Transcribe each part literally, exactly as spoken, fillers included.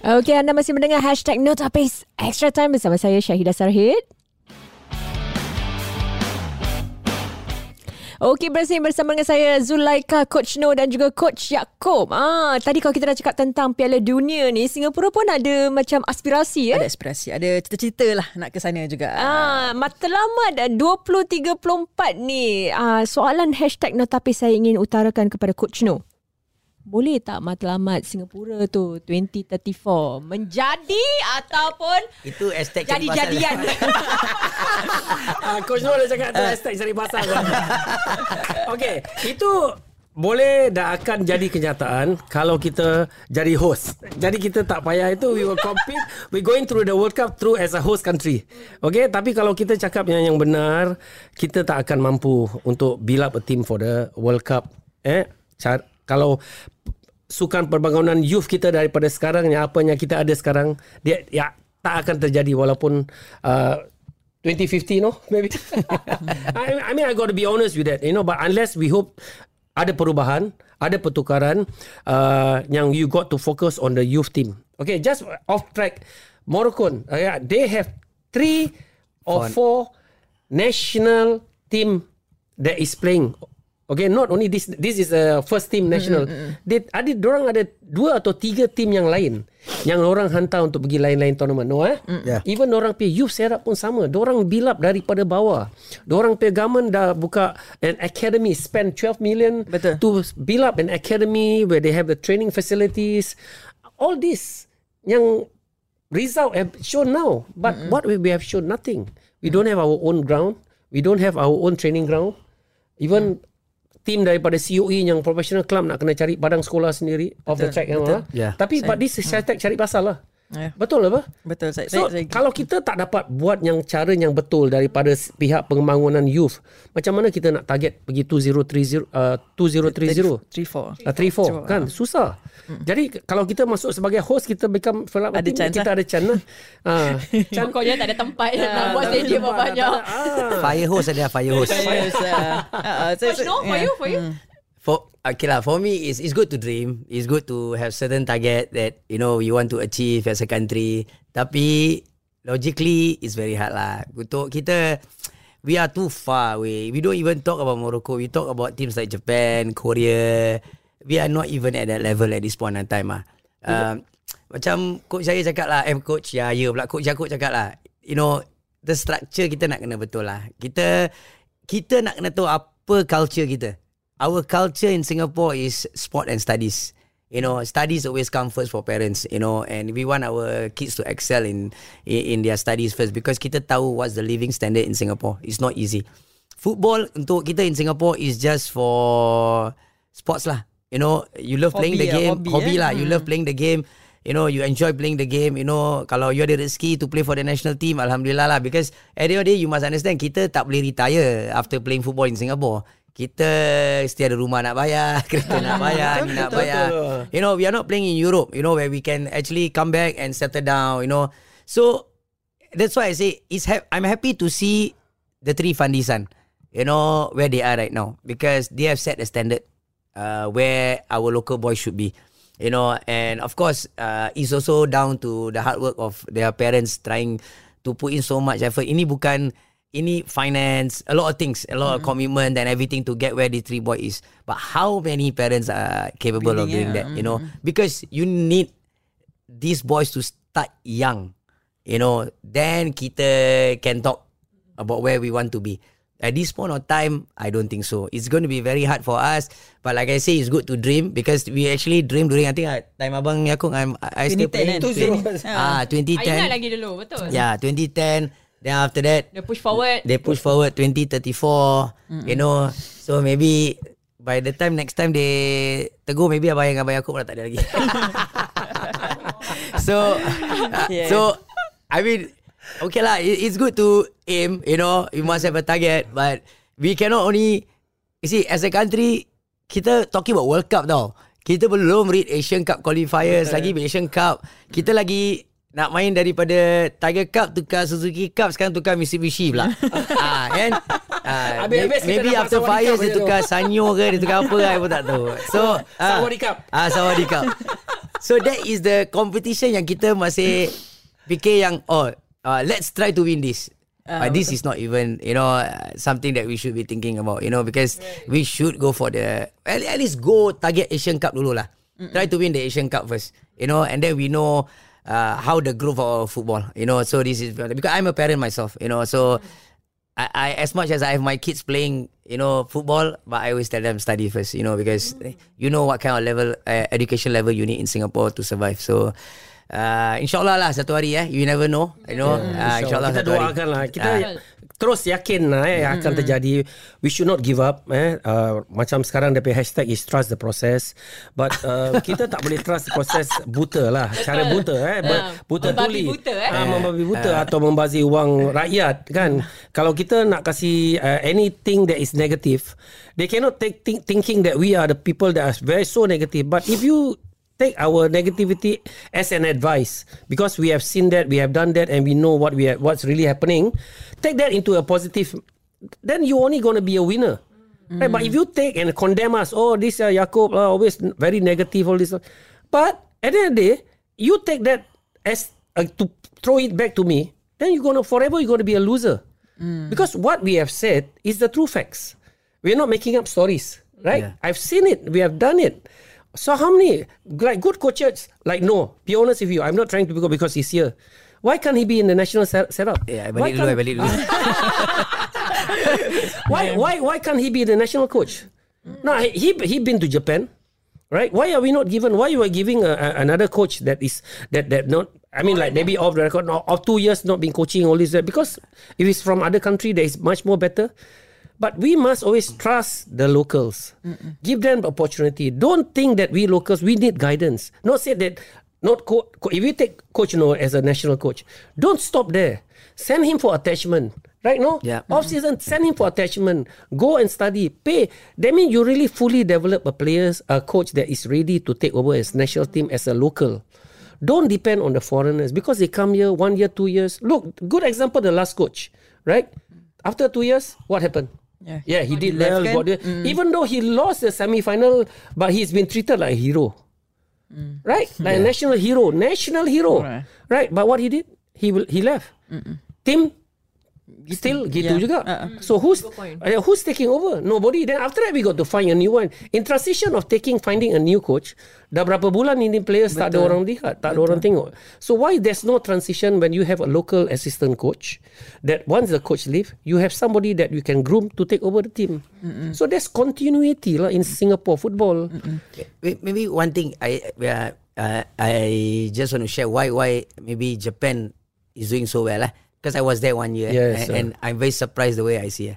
Okey, anda masih mendengar hashtag Notapis Extra Time bersama saya Shahida Sarhid. Okey, bersih bersama dengan saya Zulaika, Coach No dan juga Coach Jacob. Ah, tadi kalau kita dah cakap tentang Piala Dunia ni, Singapura pun ada macam aspirasi ya. Eh? Ada aspirasi, ada cita-cita lah nak ke sana juga. Ah, matlamat dua ribu tiga puluh empat ni. Ah, soalan hashtag Notapis saya ingin utarakan kepada Coach No. Boleh tak matlamat Singapura tu dua ribu tiga puluh empat menjadi ataupun itu hashtag jadi-jadian? Coach Noor dah cakap tu hashtag cari pasal. Okey, itu boleh dah akan jadi kenyataan kalau kita jadi host. Jadi kita tak payah itu, we will compete, we going through the World Cup through as a host country. Okey, tapi kalau kita cakap yang yang benar, kita tak akan mampu untuk build up a team for the World Cup. Eh, cara kalau sukan pembangunan youth kita daripada sekarang, yang apa yang kita ada sekarang, dia ya, tak akan terjadi walaupun uh, twenty fifty, no? Maybe. I, I mean, I got to be honest with that. You know, but unless we hope ada perubahan, ada pertukaran, uh, yang you got to focus on the youth team. Okay, just off track. Morocco, uh, yeah, they have three or Fun. four national team that is playing. Okay, not only this, this is a first team national. Mm-hmm. They, ada, diorang ada dua atau tiga team yang lain yang orang hantar untuk pergi lain-lain tournament. No, eh? Mm. Yeah. Even orang pergi youth serap pun sama. Diorang build up daripada bawah. Diorang pergi government dah buka an academy, spend twelve million Betul. To build up an academy where they have the training facilities. All this yang result have shown now. But mm-hmm. what we have shown, nothing. We don't have our own ground. We don't have our own training ground. Even... Mm. Team daripada C O E yang professional club nak kena cari padang sekolah sendiri, betul, off the track kan, lah. Yeah. Tapi but this hashtag cari pasal lah. Yeah. Betul apa? Betul. Saya, so saya, saya, kalau kita tak dapat buat yang cara yang betul daripada pihak pembangunan youth, macam mana kita nak target pergi dua ribu tiga puluh uh, dua ribu tiga puluh tiga puluh empat uh, kan susah. Hmm. Jadi kalau kita masuk sebagai host, kita become pelak ada chance, kita ada chance lah. Ah, chance kau je tak ada tempat nak buat stadium banyak. Fire host ada fire host. Coach No, for you, for you. For okay lah, for me it's it's good to dream. It's good to have certain target that you know you want to achieve as a country. Tapi logically it's very hard lah. Untuk kita, we are too far away. We don't even talk about Morocco. We talk about teams like Japan, Korea. We are not even at that level at this point in time lah. Um, macam coach saya cakap lah, eh coach ya, ya pula coach Jacob cakap lah. You know the structure kita nak kena betul lah. Kita kita nak kena tahu apa culture kita. Our culture in Singapore is sport and studies. You know, studies always come first for parents, you know, and we want our kids to excel in in their studies first because kita tahu what's the living standard in Singapore. It's not easy. Football untuk kita in Singapore is just for sports lah. You know, you love hobby playing the game. Hobby, hobby eh? lah. You hmm. love playing the game. You know, you enjoy playing the game. You know, kalau you ada rezeki to play for the national team, Alhamdulillah lah. Because at the end of the day, you must understand, kita tak boleh retire after playing football in Singapore. Kita mesti ada rumah nak bayar, kereta nak bayar, ni nak bayar. You know, we are not playing in Europe, you know, where we can actually come back and settle down, you know. So, that's why I say, it's ha- I'm happy to see the three Fandisan, you know, where they are right now. Because they have set a standard uh, where our local boys should be. You know, and of course, uh, it's also down to the hard work of their parents trying to put in so much effort. Ini bukan... Ini finance, a lot of things, a lot mm-hmm. of commitment and everything to get where the three boy is. But how many parents are capable really, of doing yeah. that? Mm-hmm. You know, because you need these boys to start young. You know, then kita can talk about where we want to be. At this point of time, I don't think so. It's going to be very hard for us. But like I say, it's good to dream because we actually dream during I think time abang Yakung, I'm I still playing ah twenty ten. I ingat lagi dulu, betul. Yeah, twenty ten. Then after that, they push forward. They push forward twenty thirty-four, mm-hmm. you know. So maybe by the time next time they tegur, maybe abang dengan abang aku pun tak ada lagi. so, yeah. so I mean, okay lah. It's good to aim, you know. You must have a target, but we cannot only. You see, as a country, kita talking about World Cup tau. Kita belum reach Asian Cup qualifiers lagi, Asian Cup. Kita lagi. Nak main daripada Tiger Cup tukar Suzuki Cup, sekarang tukar Mitsubishi pula. Ah, kan? Ah, maybe after five years dia tukar Sanyo ke, dia tukar apa, saya pun tak tahu. So, Sawadi Cup. Ah, Sawadi Cup. So that is the competition yang kita masih fikir yang oh uh, let's try to win this. Uh, but this is not even, you know, uh, something that we should be thinking about, you know, because we should go for the, at, at least go target Asian Cup dulu lah. Mm-mm. Try to win the Asian Cup first, you know, and then we know uh, how the growth of football, you know. So this is, because I'm a parent myself, you know, so I, I as much as I have my kids playing, you know, football, but I always tell them study first, you know, because mm. you know what kind of level, uh, education level you need in Singapore to survive. So, Uh, InsyaAllah lah satu hari eh. You never know, you know. Uh, InsyaAllah kita satu hari. Kita doakan lah. Kita uh. terus yakin lah eh, mm-hmm. akan terjadi. We should not give up eh. uh, Macam sekarang dia punya hashtag is trust the process. But uh, kita tak boleh trust the process buta lah. Cara buta eh. Buta tuli. Membabi buta eh. uh, Membabi buta uh. atau membazir wang rakyat kan. Kalau kita nak kasih uh, anything that is negative, they cannot take think, thinking that we are the people that are very so negative. But if you take our negativity as an advice, because we have seen that, we have done that, and we know what we have, what's really happening. Take that into a positive, then you're only going to be a winner. Mm. Right? But if you take and condemn us, oh, this uh, Jacob uh, always very negative, all this. But at the end of the day, you take that as uh, to throw it back to me, then you're going to forever you're going to be a loser, mm. because what we have said is the true facts. We're not making up stories, right? Yeah. I've seen it. We have done it. So how many like good coaches like no? Be honest with you, I'm not trying to be good because he's here. Why can't he be in the national set- setup? Yeah, I believe you. I believe you. Why, why, why can't he be the national coach? No, he he been to Japan, right? Why are we not given? Why you are giving a, a, another coach that is that that not? I mean, like maybe off the record, or, or two years not been coaching all this. Because if it's from other country, there is much more better. But we must always trust the locals. Mm-mm. Give them opportunity. Don't think that we locals, we need guidance. Not say that, not co- co- if you take Coach No as a national coach, don't stop there. Send him for attachment. Right, no? Yeah. Mm-hmm. Off-season, send him for attachment. Go and study. Pay. That means you really fully develop a players, a coach that is ready to take over as national team as a local. Don't depend on the foreigners because they come here one year, two years. Look, good example, the last coach, right? After two years, what happened? Yeah, yeah, he did well. Mm. Even though he lost the semi-final, but he's been treated like a hero, mm. right? Like yeah. a national hero, national hero, right. right? But what he did, he will, he left. Mm-mm. Tim still gitu yeah. juga. Uh-uh. So who's uh, who's taking over? Nobody. Then after that, we got to find a new one. In transition of taking finding a new coach, dah berapa bulan ini players Betul. tak ada orang lihat, tak ada orang tengok. So why there's no transition when you have a local assistant coach? That once the coach leave, you have somebody that you can groom to take over the team. Mm-mm. So there's continuity lah in Singapore football. Mm-mm. Maybe one thing I uh, uh, I just want to share why why maybe Japan is doing so well lah. Because I was there one year yes, and, and I'm very surprised the way I see it.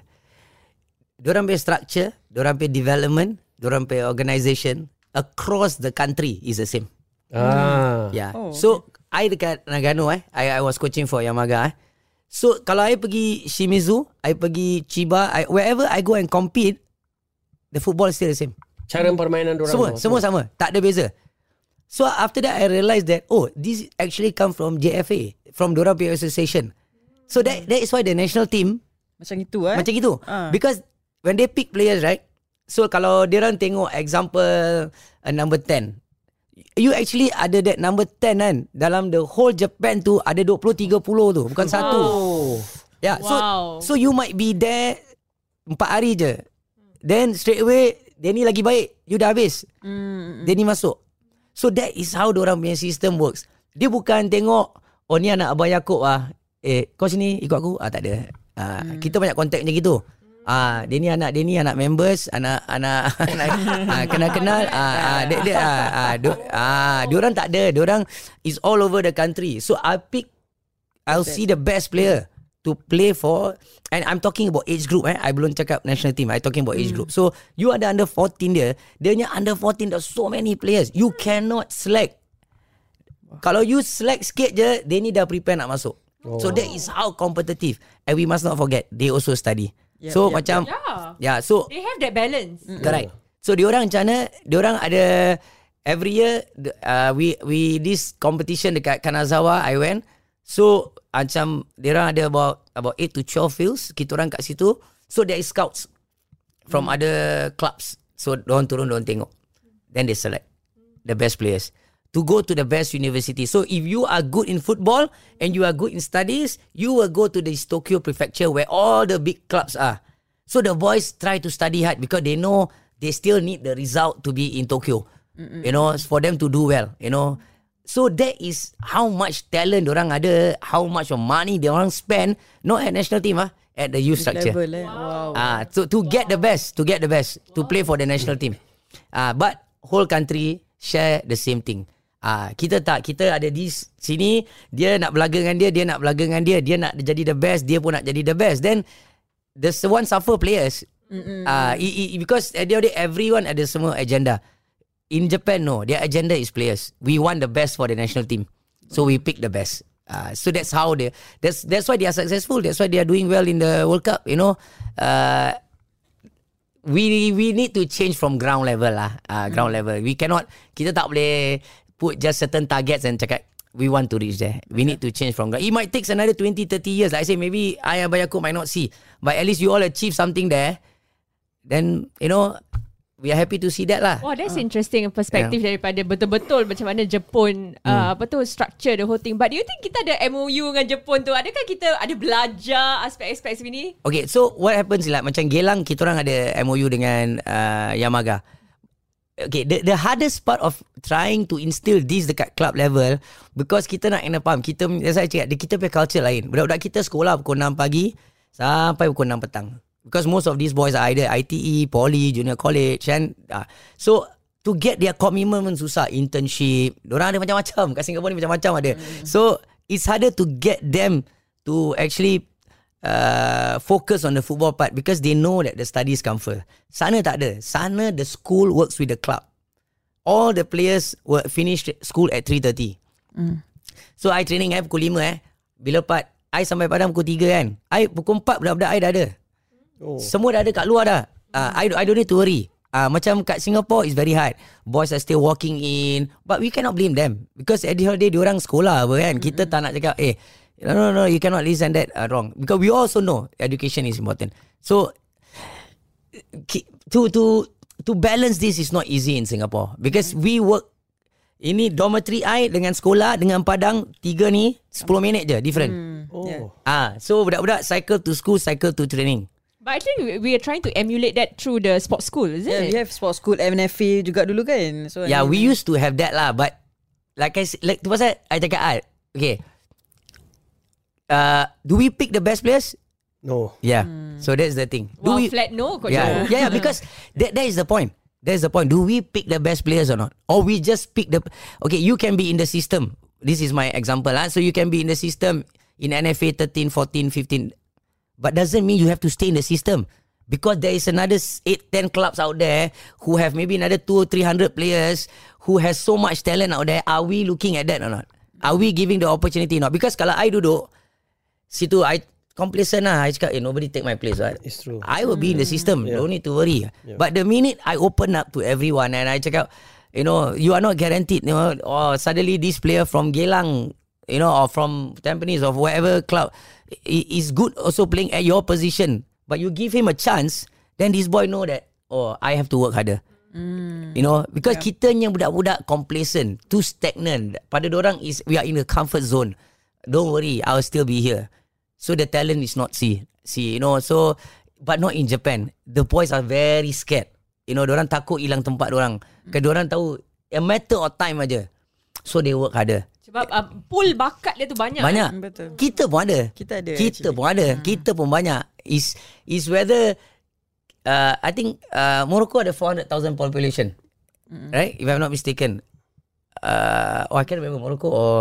Dorang punya structure, dorang punya development, dorang punya organisation across the country is the same. Ah. Yeah. Oh. So I dekat Nagano eh, I I was coaching for Yamaga. Eh. So kalau I pergi Shimizu, I pergi Chiba, I, wherever I go and compete, the football is still the same. Cara permainan dorang semua, semua sama, tak ada beza. So after that I realised that oh, this actually come from J F A, from dorang punya association. So that that is why the national team macam itu eh. Macam itu. Uh. Because when they pick players, right? So kalau dia orang tengok example uh, number ten. You actually ada that number ten kan dalam the whole Japan tu ada twenty thirty tu, bukan wow. satu. Yeah. Wow. So so you might be there four hari je. Then straight away dia ni lagi baik, you dah habis. Mm. Dia ni masuk. So that is how dia orang punya system works. Dia bukan tengok oh ni anak Abang Yaakob ah. Eh, kau sini ikut aku. Ah, tak ada. Ah, hmm. Kita banyak kontak macam gitu. Ah, dia ni anak, dia ni anak members, anak anak, anak ah, kenal-kenal. Ah, ah, dia, dia, ah, ah, dia, ah, dia orang tak ada. Dia orang is all over the country. So I pick, I'll see the best player to play for. And I'm talking about age group. Eh, I belum cakap national team. I talking about age hmm. group. So you ada under fourteen dia. Dia ni under fourteen. There's so many players. You cannot slack. Kalau you slack sikit je, dia ni dah prepare nak masuk. Oh. So that is how competitive. And we must not forget they also study. Yep, so yep, macam yeah. yeah, so they have that balance. Correct. Yeah. So diorang macam mana? Diorang ada every year uh, we we this competition dekat Kanazawa I went. So macam diorang ada about about eight to twelve fields, kita orang kat situ. So there is scouts from hmm. other clubs. So diorang turun, diorang tengok. Then they select the best players. to go to the best university. So if you are good in football and you are good in studies, you will go to this Tokyo Prefecture where all the big clubs are. So the boys try to study hard because they know they still need the result to be in Tokyo. Mm-mm. You know, for them to do well, you know. So that is how much talent orang ada, how much of money they orang spend, not at national team ah, at the youth structure. Level, eh? Wow. Ah, so to wow. get the best, to get the best, wow. to play for the national team. Ah, but whole country share the same thing. Ah, kita tak, kita ada di sini, dia nak belaga dengan dia, dia nak belaga dengan dia, dia nak jadi the best, dia pun nak jadi the best. Then the one suffer players. Ah, uh, because at the end of the day, everyone ada semua agenda. In Japan, no, their agenda is players. We want the best for the national team, so we pick the best. Uh, so that's how they. That's that's why they are successful. That's why they are doing well in the World Cup. You know, uh, we we need to change from ground level lah. Uh, ground mm-hmm. level. We cannot. Kita tak boleh put just certain targets and cakap we want to reach there. We yeah. need to change from ground. It might take another twenty, thirty years. Like I say, maybe I and Bayako might not see, but at least you all achieve something there. Then you know. We are happy to see that lah. Wow, that's uh. interesting perspective yeah. daripada betul-betul macam mana Jepun hmm. uh, apa tu structure the whole thing. But do you think kita ada M O U dengan Jepun tu? Adakah kita ada belajar aspek-aspek sini? Okay, so what happens lah? Macam Geylang, kita orang ada M O U dengan uh, Yamaga. Okay, the, the hardest part of trying to instill this dekat club level because kita nak kena faham. Kita, saya cakap, kita punya culture lain. Budak-budak kita sekolah pukul enam pagi sampai pukul enam petang. Because most of these boys are either I T E, Poly, Junior College, and uh, so to get their commitment susah, internship. Dorang ada macam-macam. Kat Singapura ni macam-macam ada. Mm. So it's harder to get them to actually uh, focus on the football part because they know that the studies come first. Sana tak ada. Sana the school works with the club. All the players were finished school at three thirty. Mm. So I training I pukul lima eh. Bila part I sampai Padang pukul tiga kan. I pukul empat budak-budak I dah ada. Oh. Semua dah ada kat luar dah. uh, I, I don't need to worry. uh, Macam kat Singapore it's very hard. Boys are still walking in. But we cannot blame them because at the end of the day diorang sekolah apa kan. Kita mm-hmm. tak nak cakap Eh No no no you cannot listen that uh, wrong. Because we also know education is important. So To to to balance this is not easy in Singapore because we work. Ini dormitory I dengan sekolah dengan Padang tiga ni sepuluh minit je different. mm. oh. yeah. uh, So budak-budak cycle to school, cycle to training. But I think we are trying to emulate that through the sports school, isn't yeah, it? Yeah, we have sports school, M N F A juga dulu kan. So yeah, I mean, we used to have that lah. But like I said, like tu pasal I cakap I, okay. Uh, do we pick the best players? No. Yeah. Hmm. So that's the thing. Do wow, we flat no? Coach yeah. yeah, yeah. Because that that is the point. That is the point. Do we pick the best players or not? Or we just pick the? Okay, you can be in the system. This is my example lah. So you can be in the system in N F A thirteen, fourteen, fifteen. But doesn't mean you have to stay in the system because there is another eight, ten clubs out there who have maybe another two, three hundred players who has so much talent out there. Are we looking at that or not? Are we giving the opportunity or not? Because kalau I duduk situ, I complacent lah. I cakap, eh, nobody take my place. Right? It's true. I will be in the system. Yeah. Don't need to worry. Yeah. But the minute I open up to everyone and I cakap, you know, you are not guaranteed. You know, or suddenly this player from Geylang, you know, or from Tampines or whatever club is good also playing at your position, but you give him a chance, then this boy know that oh, I have to work harder. Mm. You know, because yeah. kita yang budak-budak complacent, too stagnant. Pada dorang is we are in a comfort zone. Don't worry, I will still be here. So the talent is not see, see, you know. So, but not in Japan. The boys are very scared. You know, dorang takut hilang tempat dorang. Kerana dorang tahu a matter of time aja. So they work harder. Sebab uh, pool bakat dia tu banyak. Banyak. Kan? Betul. Kita pun ada. Kita ada. Kita actually. pun ada. Hmm. Kita pun banyak. Is is whether uh, I think uh, Morocco ada four hundred thousand population. Hmm. Right? If I'm not mistaken. Uh, oh, I can't remember Morocco or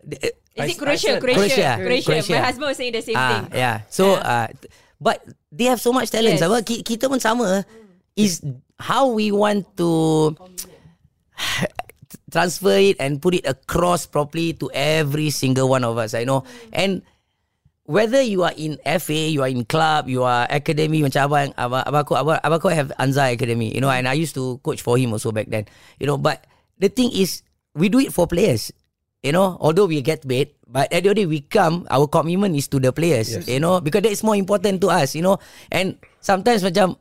is it Croatia? Croatia. Croatia. Croatia. Croatia. My husband was saying the same ah, thing. Yeah. So yeah. Uh, but they have so much talent. Yes. Sama kita pun sama. Hmm. Is how we want to transfer it and put it across properly to every single one of us, I know. And whether you are in F A, you are in club, you are academy, macam abang, abang, abangku, abang, abangku have Anza Academy, you know, and I used to coach for him also back then, you know. But the thing is, we do it for players, you know, although we get paid, but at the end of the day, we come, our commitment is to the players, yes. you know, because that is more important to us, you know. And sometimes macam,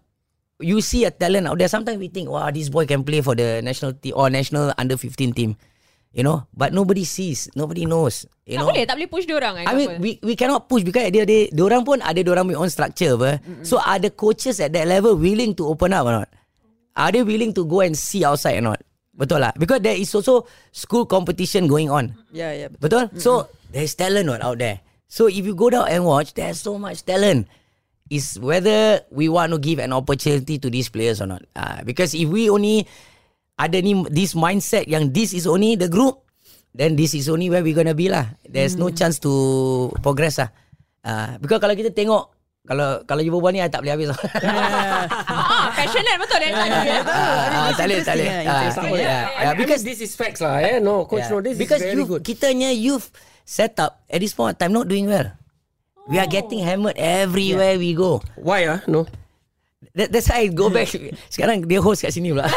you see a talent out there. Sometimes we think, wow, this boy can play for the national team or national under fifteen team. You know, but nobody sees, nobody knows. You tak know? Boleh, tak boleh push diorang. I mean, we we cannot push because dia dia diorang pun ada diorang own structure apa. Mm-hmm. So are the coaches at that level willing to open up or not? Are they willing to go and see outside or not? Betul lah, because there is also school competition going on. Yeah, yeah. Betul. betul? Mm-hmm. So there's talent not out there. So if you go down and watch, there's so much talent. It's whether we want to give an opportunity to these players or not. Uh, because if we only ada ni this mindset yang this is only the group, then this is only where we gonna be lah. There's mm. no chance to progress lah. Uh, because kalau kita tengok, kalau kalau you berbual ni I tak boleh habis. Ah, uh, passionate betul dia tadi. Ah, tak boleh tak boleh. Because this is facts lah. Eh? No, Coach yeah. No, this because is very you, good. Kitanya youth set up at this point of time not doing well. Oh. We are getting hammered everywhere yeah. we go. Why ah? No. That, that's why I go back. Sekarang dia host kat sini pula.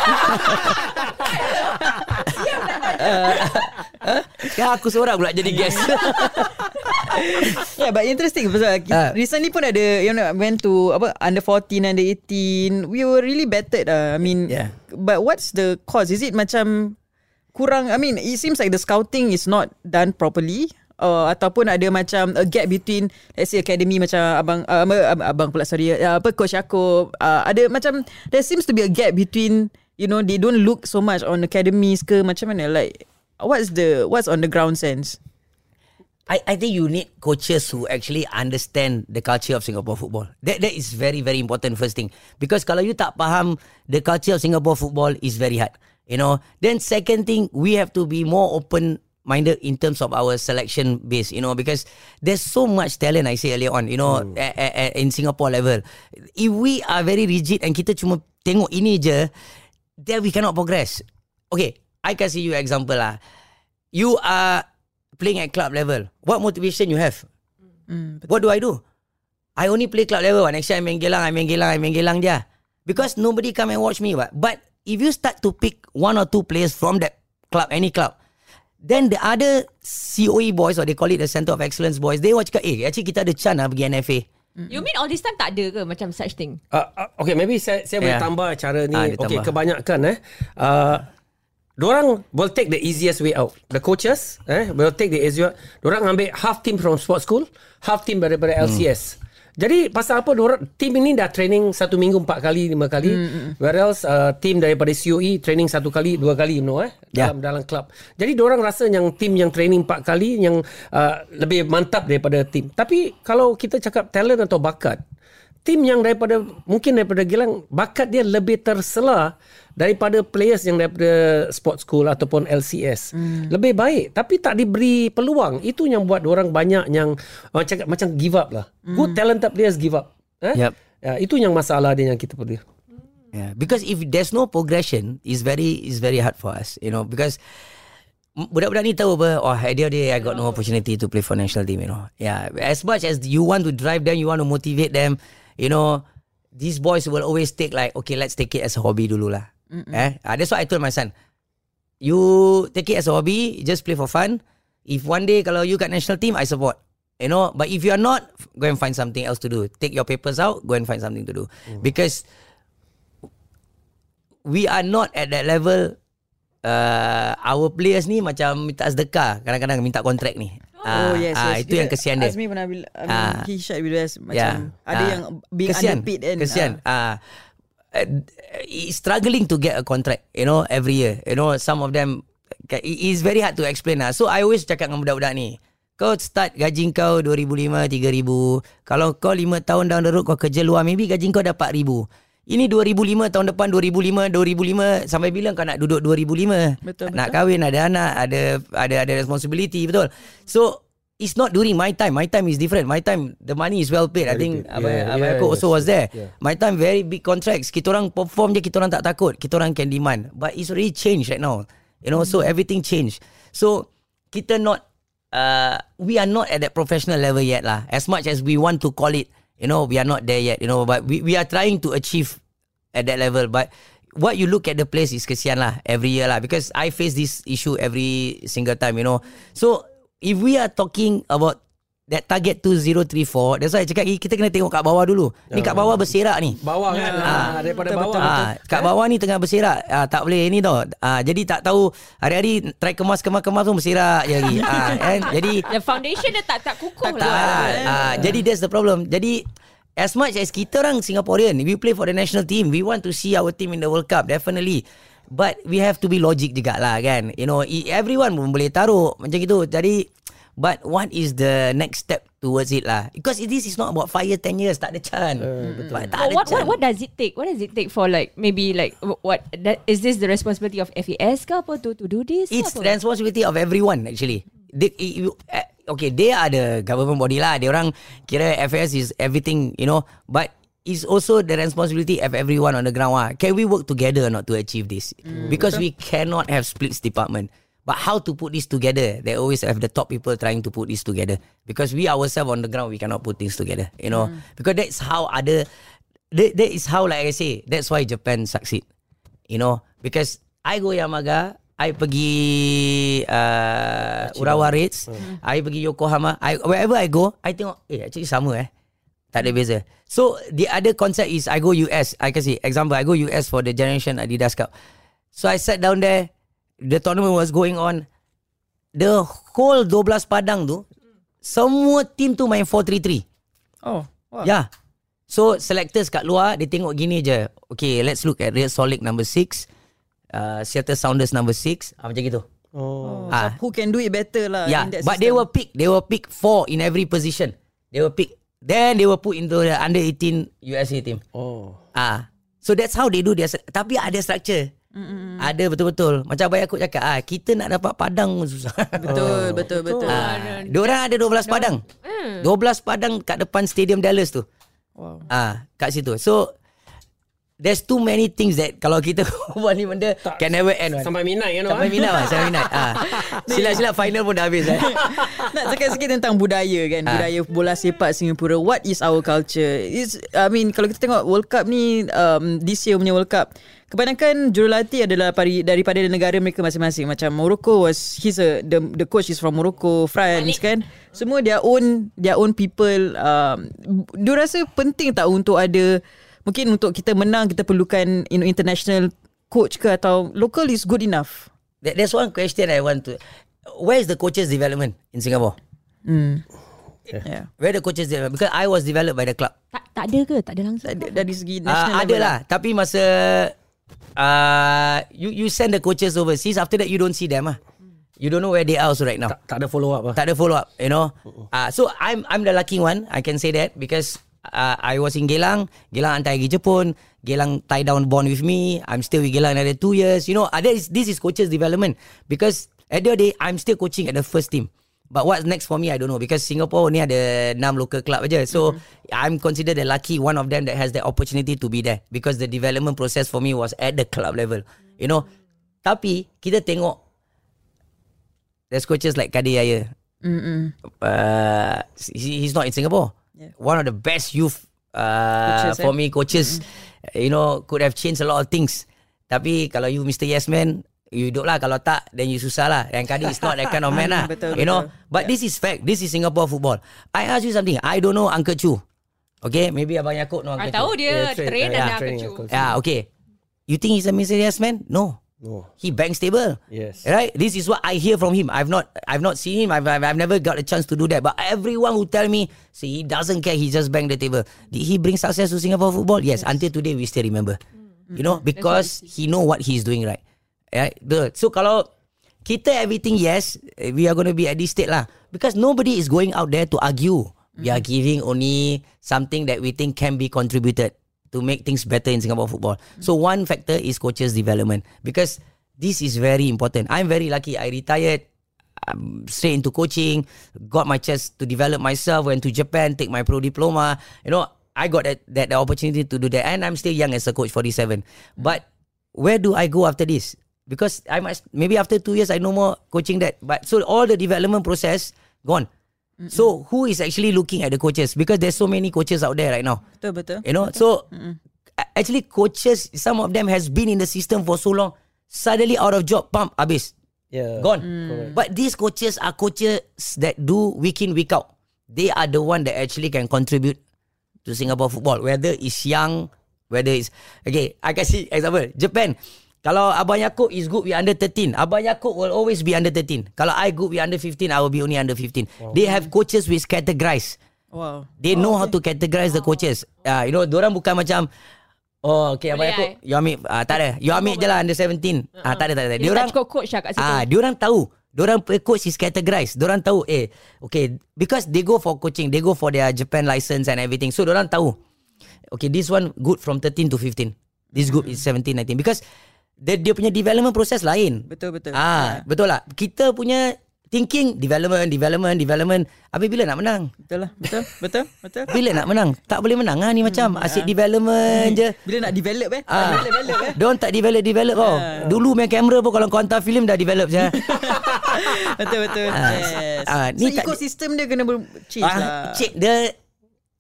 Ya, aku seorang pula jadi guest. Yeah, but interesting pasal uh, recently pun ada, you know, went to apa under fourteen, under eighteen. We were really battered. Uh, I mean, yeah. But what's the cause? Is it macam kurang? I mean, it seems like the scouting is not done properly. Uh, ataupun ada macam a gap between, let's say, academy macam abang uh, abang pula sorry uh, apa Coach Jacob, uh, ada macam there seems to be a gap between, you know, they don't look so much on academies ke macam mana, like what's the what's on the ground sense? I I think you need coaches who actually understand the culture of Singapore football. That that is very very important first thing, because kalau you tak faham the culture of Singapore football is very hard, you know. Then second thing, we have to be more open minded in terms of our selection base, you know, because there's so much talent. I say earlier on, you know, mm. a, a, a, in Singapore level, if we are very rigid and kita cuma tengok ini je, then we cannot progress. Okay, I can see you example lah. You are playing at club level. What motivation you have? Mm, what do I do? I only play club level. Next year I main Geylang, I main Geylang, I main Geylang dia. Because nobody come and watch me. But but if you start to pick one or two players from that club, any club, then the other C O E boys, or they call it the Centre of Excellence boys, they watch, eh, actually kita ada chance lah pergi N F A. You mean all this time tak ada ke macam such thing? Uh, uh, okay, maybe saya, saya yeah. boleh tambah cara ni. Ah, okay, tambah. Kebanyakan eh. Uh, Diorang will take the easiest way out. The coaches eh, will take the easiest way out. Diorang ambil half team from sports school, half team daripada L C S. Hmm. Jadi pasal apa diorang, team ini dah training satu minggu empat kali, lima kali. Hmm. Whereas uh, team daripada C O E training satu kali, dua kali, you know, eh, yeah. dalam dalam club. Jadi diorang rasa yang team yang training empat kali yang uh, lebih mantap daripada team. Tapi kalau kita cakap talent atau bakat, team yang daripada mungkin daripada Geylang, bakat dia lebih terselah daripada players yang daripada sport school ataupun L C S. Hmm. Lebih baik tapi tak diberi peluang. Itu yang buat orang banyak yang uh, cakap, macam give up lah. Hmm. Good talented players give up. Eh? Yep. Uh, itu yang masalah dia yang kita perlu. Yeah, because if there's no progression, is very is very hard for us, you know, because budak-budak ni tahu apa, oh idea dia I got no opportunity to play for national team, you know. Yeah, as much as you want to drive them, you want to motivate them, you know, these boys will always take like, okay, let's take it as a hobby dululah. Eh? Uh, that's what I told my son. You take it as a hobby, just play for fun. If one day kalau you kat national team, I support. You know, but if you are not, go and find something else to do. Take your papers out, go and find something to do. Mm. Because we are not at that level. Uh, our players ni macam minta sedekah, kadang-kadang minta kontrak ni. Oh, uh, yes, yes. Uh, itu dia, yang kesian dia. Azmi pernah bila, I mean, uh, he shared with us macam yeah, ada uh, yang being kesian, underpaid and kesian. Uh, uh, struggling to get a contract, you know, every year. You know, some of them, it's very hard to explain lah. So I always cakap dengan budak-budak ni, kau start gaji kau two thousand five, three thousand. Kalau kau lima tahun down the road kau kerja luar, maybe gaji kau dah four thousand. Ini two thousand five, tahun depan two thousand five, two thousand five, sampai bila kau nak duduk two thousand five? Betul, nak betul. Kahwin, ada anak, ada ada ada responsibility, betul. So it's not during my time. My time is different. My time the money is well paid. Very I think yeah, Abang yeah, yeah, Yaakob yeah, also yeah. was there. Yeah. My time very big contracts. Kita orang perform je, kita orang tak takut. Kita orang can demand. But it's already changed right now. You know, mm-hmm. so everything changed. So kita not uh, we are not at that professional level yet lah. As much as we want to call it, you know, we are not there yet, you know, but we, we are trying to achieve at that level. But what you look at the place is kesian lah every year lah, because I face this issue every single time, you know. So if we are talking about that target two thousand thirty-four. That's why cakap kita kena tengok kat bawah dulu. Ni kat bawah berserak ni. Bawah kan. Ha, daripada betul, bawah. Betul, betul. Ha, kat bawah ni tengah berserak. Ha, tak boleh ni tau. Ha, jadi tak tahu hari-hari try kemas-kemas-kemas pun berserak je lagi. Ha, and, jadi the foundation dia tak tak kukuh tak, lah. Ha, jadi that's the problem. Jadi as much as kita orang Singaporean, we play for the national team, we want to see our team in the World Cup, definitely. But we have to be logic juga lah kan. You know, everyone pun boleh taruh macam gitu. Jadi, but what is the next step towards it lah? Because this is not about five years, ten years. Tak ada chance. Uh, betul. Tak ada what, chance. What, what does it take? What does it take for like, maybe like, what that, is this the responsibility of F A S ke apa to, to do this? It's the responsibility of everyone actually. They, you, okay, they are the government body lah. Dia orang kira F A S is everything, you know. But it's also the responsibility of everyone on the ground lah. Can we work together or not to achieve this? Mm. Because we cannot have splits department. But how to put this together? They always have the top people trying to put this together. Because we ourselves on the ground, we cannot put things together, you know. Mm. Because that's how other, that, that is how, like I say, that's why Japan succeed, you know. Because I go Yamaga, I pergi uh, Urawa Rates, hmm. I pergi Yokohama, I, wherever I go, I tengok, eh actually sama eh. Tak ada beza. So the other concept is I go U S. I can see, example, I go U S for the Generation Adidas Cup. So I sat down there, the tournament was going on. The whole twelve padang tu, semua team tu main four three three. Oh, wow. Yeah. So selectors kat luar, dia tengok gini je. Okay, let's look at Real Solid number six. Uh, Seattle Sounders number six, ah, macam gitu. Oh, ah. So who can do it better lah. Yeah, but system. they will pick, they will pick four in every position. They will pick, then they will put into the under eighteen U S A team. Oh, ah, so that's how they do. Their, tapi ada structure, mm-hmm. ada betul-betul. Macam abang aku cakap, ah, kita nak dapat padang susah. Betul, oh. betul, betul. Ah, diorang ada twelve padang, mm. twelve padang kat depan stadium Dallas tu. Wow. Ah, kat situ. So there's too many things that kalau kita buat ni benda tak, can never end. Sampai minat, you know. Sampai minat, lah, sampai minat. Ah, sila-sila final pun dah habis. Eh. Nak cakap sikit tentang budaya kan, ah. budaya bola sepak Singapura. What is our culture? Is I mean kalau kita tengok World Cup ni, um, this year punya World Cup, kebanyakan jurulatih adalah daripada negara mereka masing-masing. Macam Morocco was he's a the, the coach is from Morocco, France kan. Semua their own their own people. Um, dia rasa penting tak untuk ada, mungkin untuk kita menang, kita perlukan you know, international coach ke atau local is good enough? That, that's one question I want to... Where is the coaches development in Singapore? Hmm. Yeah. Where the coaches development? Because I was developed by the club. Tak, tak ada ke? Tak ada langsung? Tak ada, dari segi national uh, level? Ada lah. Tapi masa... Uh, you you send the coaches overseas, after that you don't see them lah. You don't know where they are also right now. Tak, tak ada follow up lah. Tak ada follow up, you know. Uh, so I'm I'm the lucky one. I can say that because... Uh, I was in Geylang. Geylang hantar pergi Jepun. Geylang tie down bond with me. I'm still with Geylang another two years. You know, uh, is, this is coaches development because at the end of the day, I'm still coaching at the first team. But what's next for me, I don't know because Singapore ni ada six local club aja. So mm-hmm. I'm considered the lucky one of them that has the opportunity to be there because the development process for me was at the club level. You know, tapi kita tengok there's coaches like Kadeh Yaya. Uh, he, he's not in Singapore. Yeah. One of the best youth uh, coaches, for me coaches, mm-hmm. you know, could have changed a lot of things. Tapi kalau you Mister Yes Man, you hidup lah. Kalau tak, then you susah lah. Yang kali it's not that kind of man lah. Betul, you betul. know. But yeah. this is fact. This is Singapore football. I ask you something. I don't know Uncle Chu. Okay, maybe Abang Yaakob know Uncle I Chu. I tahu dia yeah, train yeah, yeah, Uncle Chu. Yeah, okay. You think he's a Mister Yes Man? No. No. He bangs table. Yes. Right? This is what I hear from him. I've not I've not seen him. I've, I've, I've never got a chance to do that. But everyone who tell me, see, he doesn't care. He just bang the table. Did he bring success to Singapore football? Yes. yes. Until today, we still remember. Mm. You know, because he know what he's doing right. Right? So, kalau kita everything, yes, we are going to be at this state lah. Because nobody is going out there to argue. Mm. We are giving only something that we think can be contributed to make things better in Singapore football. So one factor is coaches development because this is very important. I'm very lucky. I retired um, straight into coaching, got my chance to develop myself, went to Japan, take my pro diploma. You know, I got that, that the opportunity to do that and I'm still young as a coach, forty-seven. But where do I go after this? Because I must, maybe after two years, I no more coaching that. But so all the development process gone. Mm-mm. So who is actually looking at the coaches? Because there's so many coaches out there right now. Betul, betul. You know, betul. So Mm-mm. actually coaches, some of them has been in the system for so long, suddenly out of job, pump, habis. Yeah. Gone. Mm. But these coaches are coaches that do week in, week out. they are the one that actually can contribute to Singapore football. Whether it's young, whether it's... Okay, I can see example. Japan, kalau Abang Yaakob is good, we under thirteen. Abang Yaakob will always be under thirteen. Kalau I good, we under fifteen, I will be only under fifteen. Wow. They have coaches which categorize. Wow. They know oh, okay. how to categorize the coaches. Uh, you know, diorang bukan macam... Oh, okay. Abang Yaakob, you ambil... Uh, tak ada. You ambil je lah under seventeen. Uh-huh. Uh, tak ada, tak ada. Diorang, tak cukup coach lah kat situ. Uh, diorang tahu. Diorang coach is categorized. Diorang tahu, eh, okay. Because they go for coaching. They go for their Japan license and everything. So, diorang tahu. Okay, this one good from thirteen to fifteen. This good is seventeen, nineteen. Because... Dia, dia punya development proses lain. Betul, betul. Ah, ha, betul lah. Kita punya thinking development, development, development. Habis bila nak menang? Betul lah. Betul, betul, betul. Bila nak menang? Tak boleh menang ah ni hmm, macam asyik uh, development uh, je. Bila nak develop eh? Ah, ha. develop eh. Don't tak develop develop kau. Uh. Dulu main kamera pun kalau kau hantar filem dah develop je. Betul, betul. Ha. Yes. Ah, ha. ni so, ekosistem dia kena ber- change ha. lah. Check the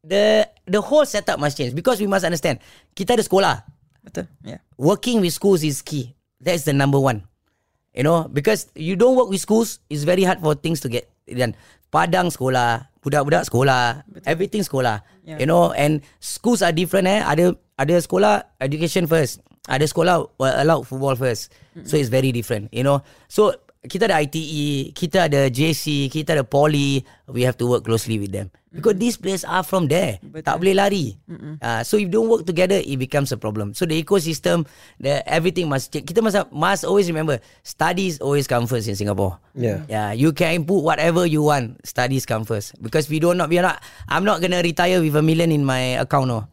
the the whole setup must change because we must understand. Kita ada sekolah. Betul. Yeah. Working with schools is key. That is the number one. You know, because you don't work with schools, it's very hard for things to get done. Padang sekolah, budak-budak sekolah, betul. Everything sekolah. Yeah. You know, and schools are different eh. Ada ada sekolah education first. Ada sekolah allow football first. Mm-hmm. So it's very different, you know. So kita ada I T E, kita ada J C, kita ada poly. We have to work closely with them. Because these players are from there. Betul. Tak boleh lari. Uh, so if don't work together, it becomes a problem. So the ecosystem, the everything must change. Kita must, must always remember, studies always come first in Singapore. Yeah. Yeah. You can put whatever you want. Studies come first. Because we don't not, we are not, I'm not gonna retire with a million in my account. No.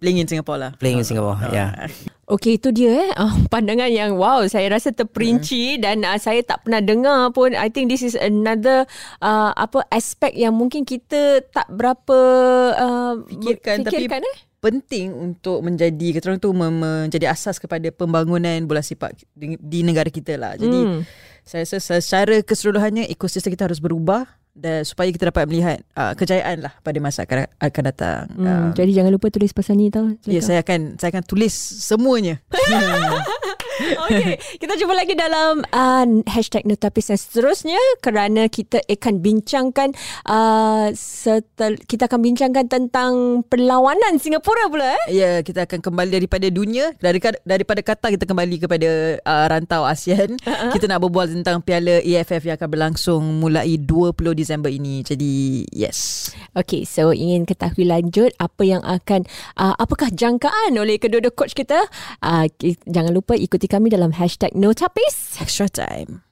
Playing in Singapore lah. Playing in Singapore. Oh. Yeah. Okay, itu dia eh uh, pandangan yang wow, saya rasa terperinci mm. dan uh, saya tak pernah dengar pun. I think this is another uh, apa aspek yang mungkin kita tak berapa uh, fikirkan, fikirkan tapi eh? penting untuk menjadi kata orang tu menjadi asas kepada pembangunan bola sepak di, di negara kita lah. Jadi mm. saya rasa secara keseluruhannya ekosistem kita harus berubah. Dan supaya kita dapat melihat uh, kejayaan lah pada masa akan, akan datang. Hmm, um, jadi jangan lupa tulis pasal ni tau. Ya, yeah, saya akan saya akan tulis semuanya. Okay, kita jumpa lagi dalam uh, hashtag Notapis yang seterusnya kerana kita akan bincangkan uh, setel, kita akan bincangkan tentang perlawanan Singapura pula eh? Ya, yeah, kita akan kembali daripada dunia daripada, daripada Qatar kita kembali kepada uh, rantau ASEAN. Uh-huh. Kita nak berbual tentang Piala A F F yang akan berlangsung mulai dua puluh Disember ini. Jadi yes. Okay, so ingin ketahui lanjut apa yang akan uh, apakah jangkaan oleh kedua-dua coach kita? Uh, jangan lupa ikuti kami dalam hashtag Notapis Extra Time.